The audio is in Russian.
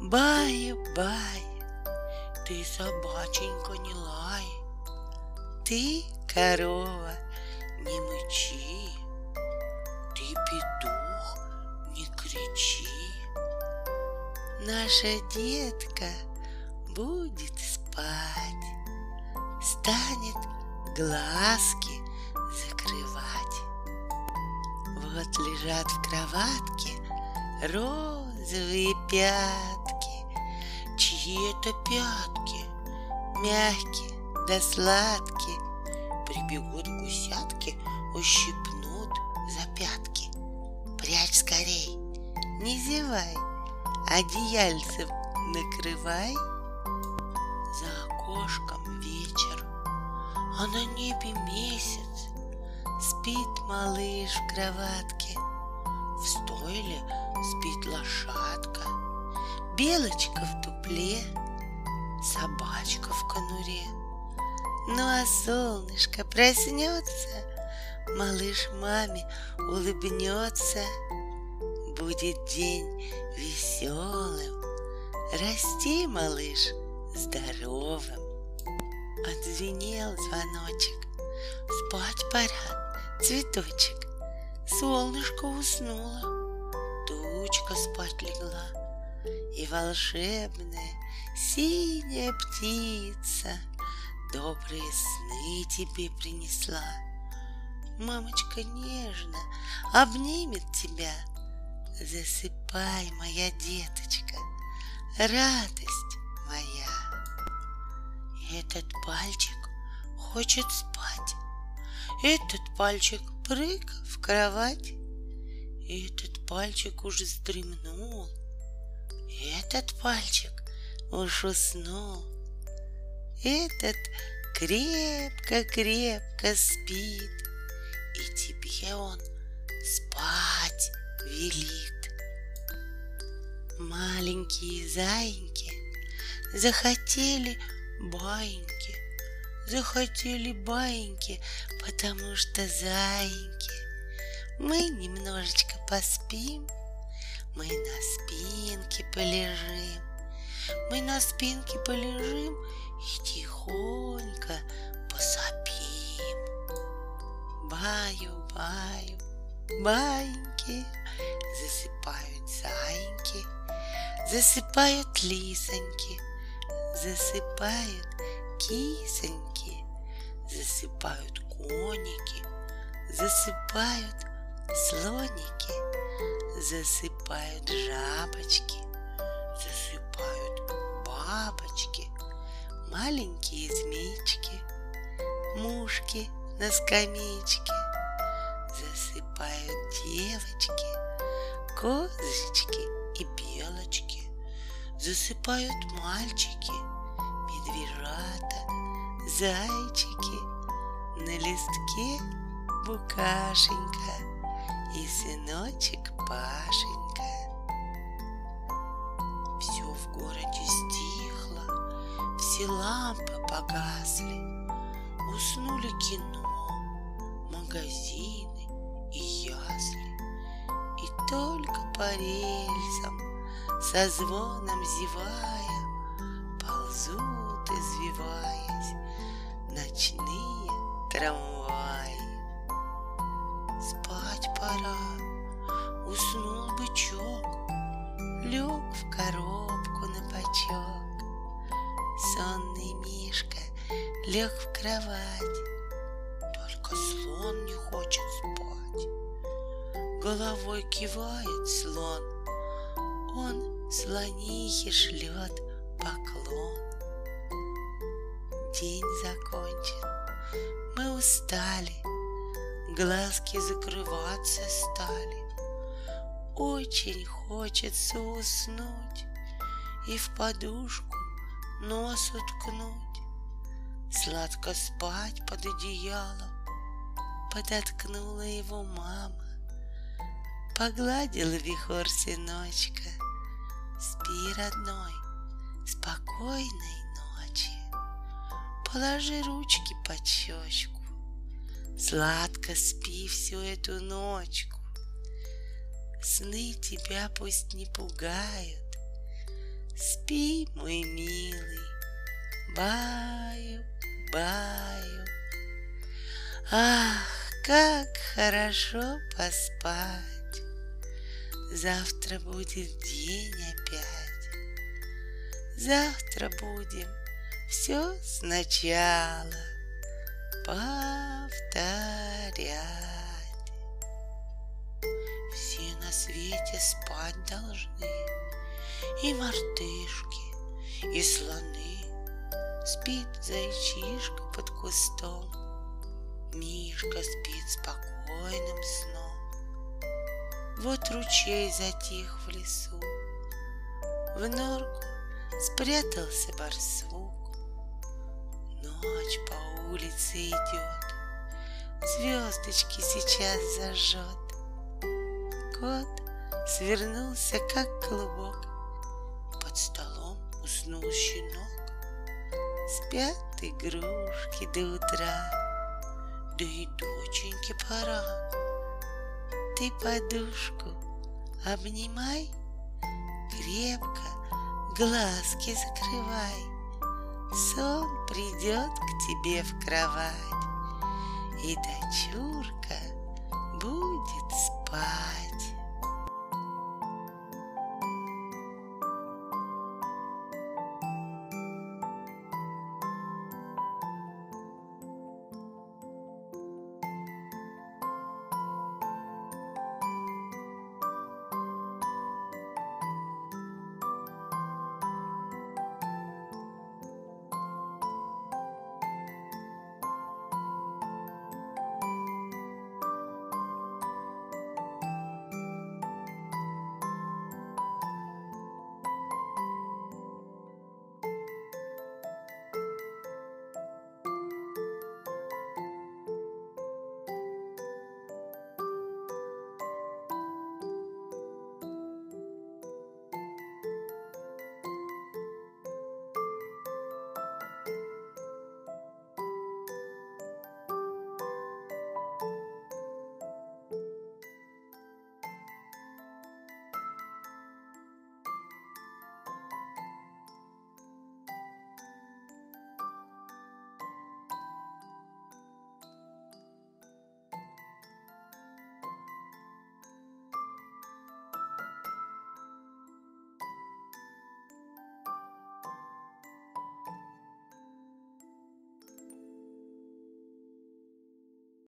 Бай-бай, ты, собаченька, не лай, ты, корова, не мычи, ты, петух, не кричи. Наша детка будет спать, станет глазки закрывать. Вот лежат в кроватке розовые пятки, чьи-то пятки, мягкие да сладкие. Прибегут гусятки, ущипнут за пятки. Прячь скорей, не зевай, одеяльцем накрывай. За окошком вечер, а на небе месяц. Спит малыш в кроватке, в стойле спит лошадка, белочка в дупле, собачка в конуре. Ну а солнышко проснется, малыш маме улыбнется. Будет день веселым, расти, малыш, здоровым. Отзвенел звоночек, спать пора, цветочек. Солнышко уснуло, тучка спать легла, и волшебная синяя птица добрые сны тебе принесла. Мамочка нежно обнимет тебя. Засыпай, моя деточка, радость моя. Этот пальчик хочет спать, этот пальчик прыг в кровать, этот пальчик уже вздремнул, этот пальчик уж уснул, этот крепко-крепко спит, и тебе он спать велит. Маленькие заиньки захотели баиньки, захотели баиньки, потому что заиньки. Мы немножечко поспим, мы на спинке полежим, мы на спинке полежим и тихонько посопим. Баю-баю, баиньки, засыпают заиньки, засыпают лисоньки, засыпают кисоньки, засыпают коники, засыпают слоники, засыпают жабочки, засыпают бабочки, маленькие змеечки, мушки на скамеечке, засыпают девочки, козочки и белочки, засыпают мальчики, медвежата, зайчики, на листке букашенька и сыночек Пашенька. Все в городе стихло, все лампы погасли, уснули кино, магазины и ясли, и только по рельсам со звоном зевая ползут, извиваясь, ночные трамваи. Спать пора, уснул бычок, лег в коробку на бочок. Сонный мишка лег в кровать, только слон не хочет спать. Головой кивает слон, он слонихе шлет поклон. День закончен, мы устали, глазки закрываться стали. Очень хочется уснуть и в подушку нос уткнуть, сладко спать под одеялом. Подоткнула его мама, погладила вихор сыночка. Спи, родной, спокойной ночи, положи ручки под щечку, сладко спи всю эту ночку. Сны тебя пусть не пугают, Спи, мой милый, баю, баю. Ах, как хорошо поспать! Завтра будет день опять. Завтра будем все сначала повторять. Все на свете спать должны, и мартышки, и слоны. Спит зайчишка под кустом, Мишка спит спокойным сном. Вот ручей затих в лесу, в норку спрятался барсук. Ночь по улице идет, звездочки сейчас зажжет. Кот свернулся, как клубок, под столом уснул щенок. Спят игрушки до утра, да и доченьке пора. Ты подушку обнимай, крепко глазки закрывай. Сон придет к тебе в кровать, и дочурка будет спать.